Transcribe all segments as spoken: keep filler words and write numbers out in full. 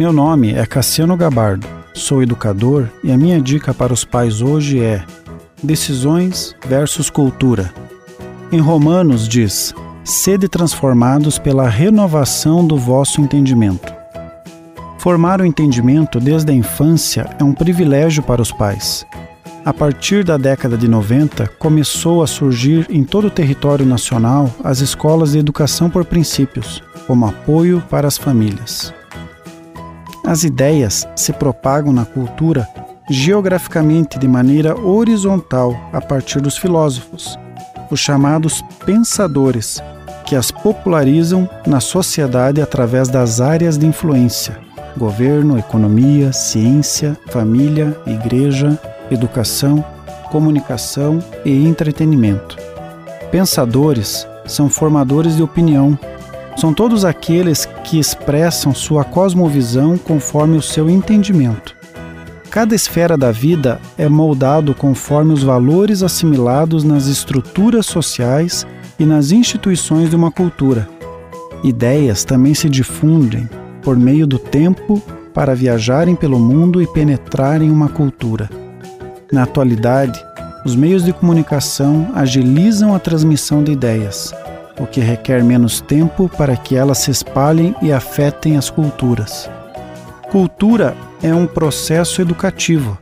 Meu nome é Cassiano Gabardo, sou educador e a minha dica para os pais hoje é decisões versus cultura. Em Romanos diz: sede transformados pela renovação do vosso entendimento. Formar o entendimento desde a infância é um privilégio para os pais. A partir da década de noventa, começou a surgir em todo o território nacional as escolas de educação por princípios, como apoio para as famílias. As ideias se propagam na cultura geograficamente de maneira horizontal a partir dos filósofos, os chamados pensadores, que as popularizam na sociedade através das áreas de influência: governo, economia, ciência, família, igreja, educação, comunicação e entretenimento. Pensadores são formadores de opinião. São todos aqueles que expressam sua cosmovisão conforme o seu entendimento. Cada esfera da vida é moldado conforme os valores assimilados nas estruturas sociais e nas instituições de uma cultura. Ideias também se difundem por meio do tempo para viajarem pelo mundo e penetrarem uma cultura. Na atualidade, os meios de comunicação agilizam a transmissão de ideias, o que requer menos tempo para que elas se espalhem e afetem as culturas. Cultura é um processo educativo.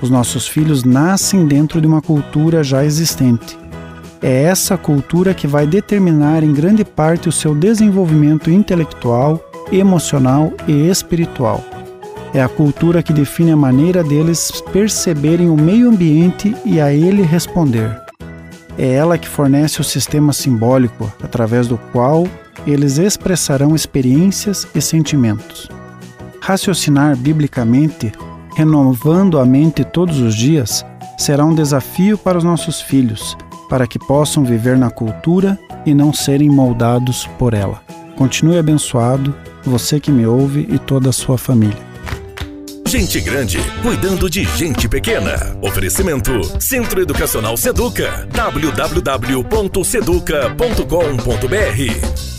Os nossos filhos nascem dentro de uma cultura já existente. É essa cultura que vai determinar em grande parte o seu desenvolvimento intelectual, emocional e espiritual. É a cultura que define a maneira deles perceberem o meio ambiente e a ele responder. É ela que fornece o sistema simbólico, através do qual eles expressarão experiências e sentimentos. Raciocinar biblicamente, renovando a mente todos os dias, será um desafio para os nossos filhos, para que possam viver na cultura e não serem moldados por ela. Continue abençoado, você que me ouve e toda a sua família. Gente grande, cuidando de gente pequena. Oferecimento, Centro Educacional Seduca, w w w ponto seduca ponto com ponto b r.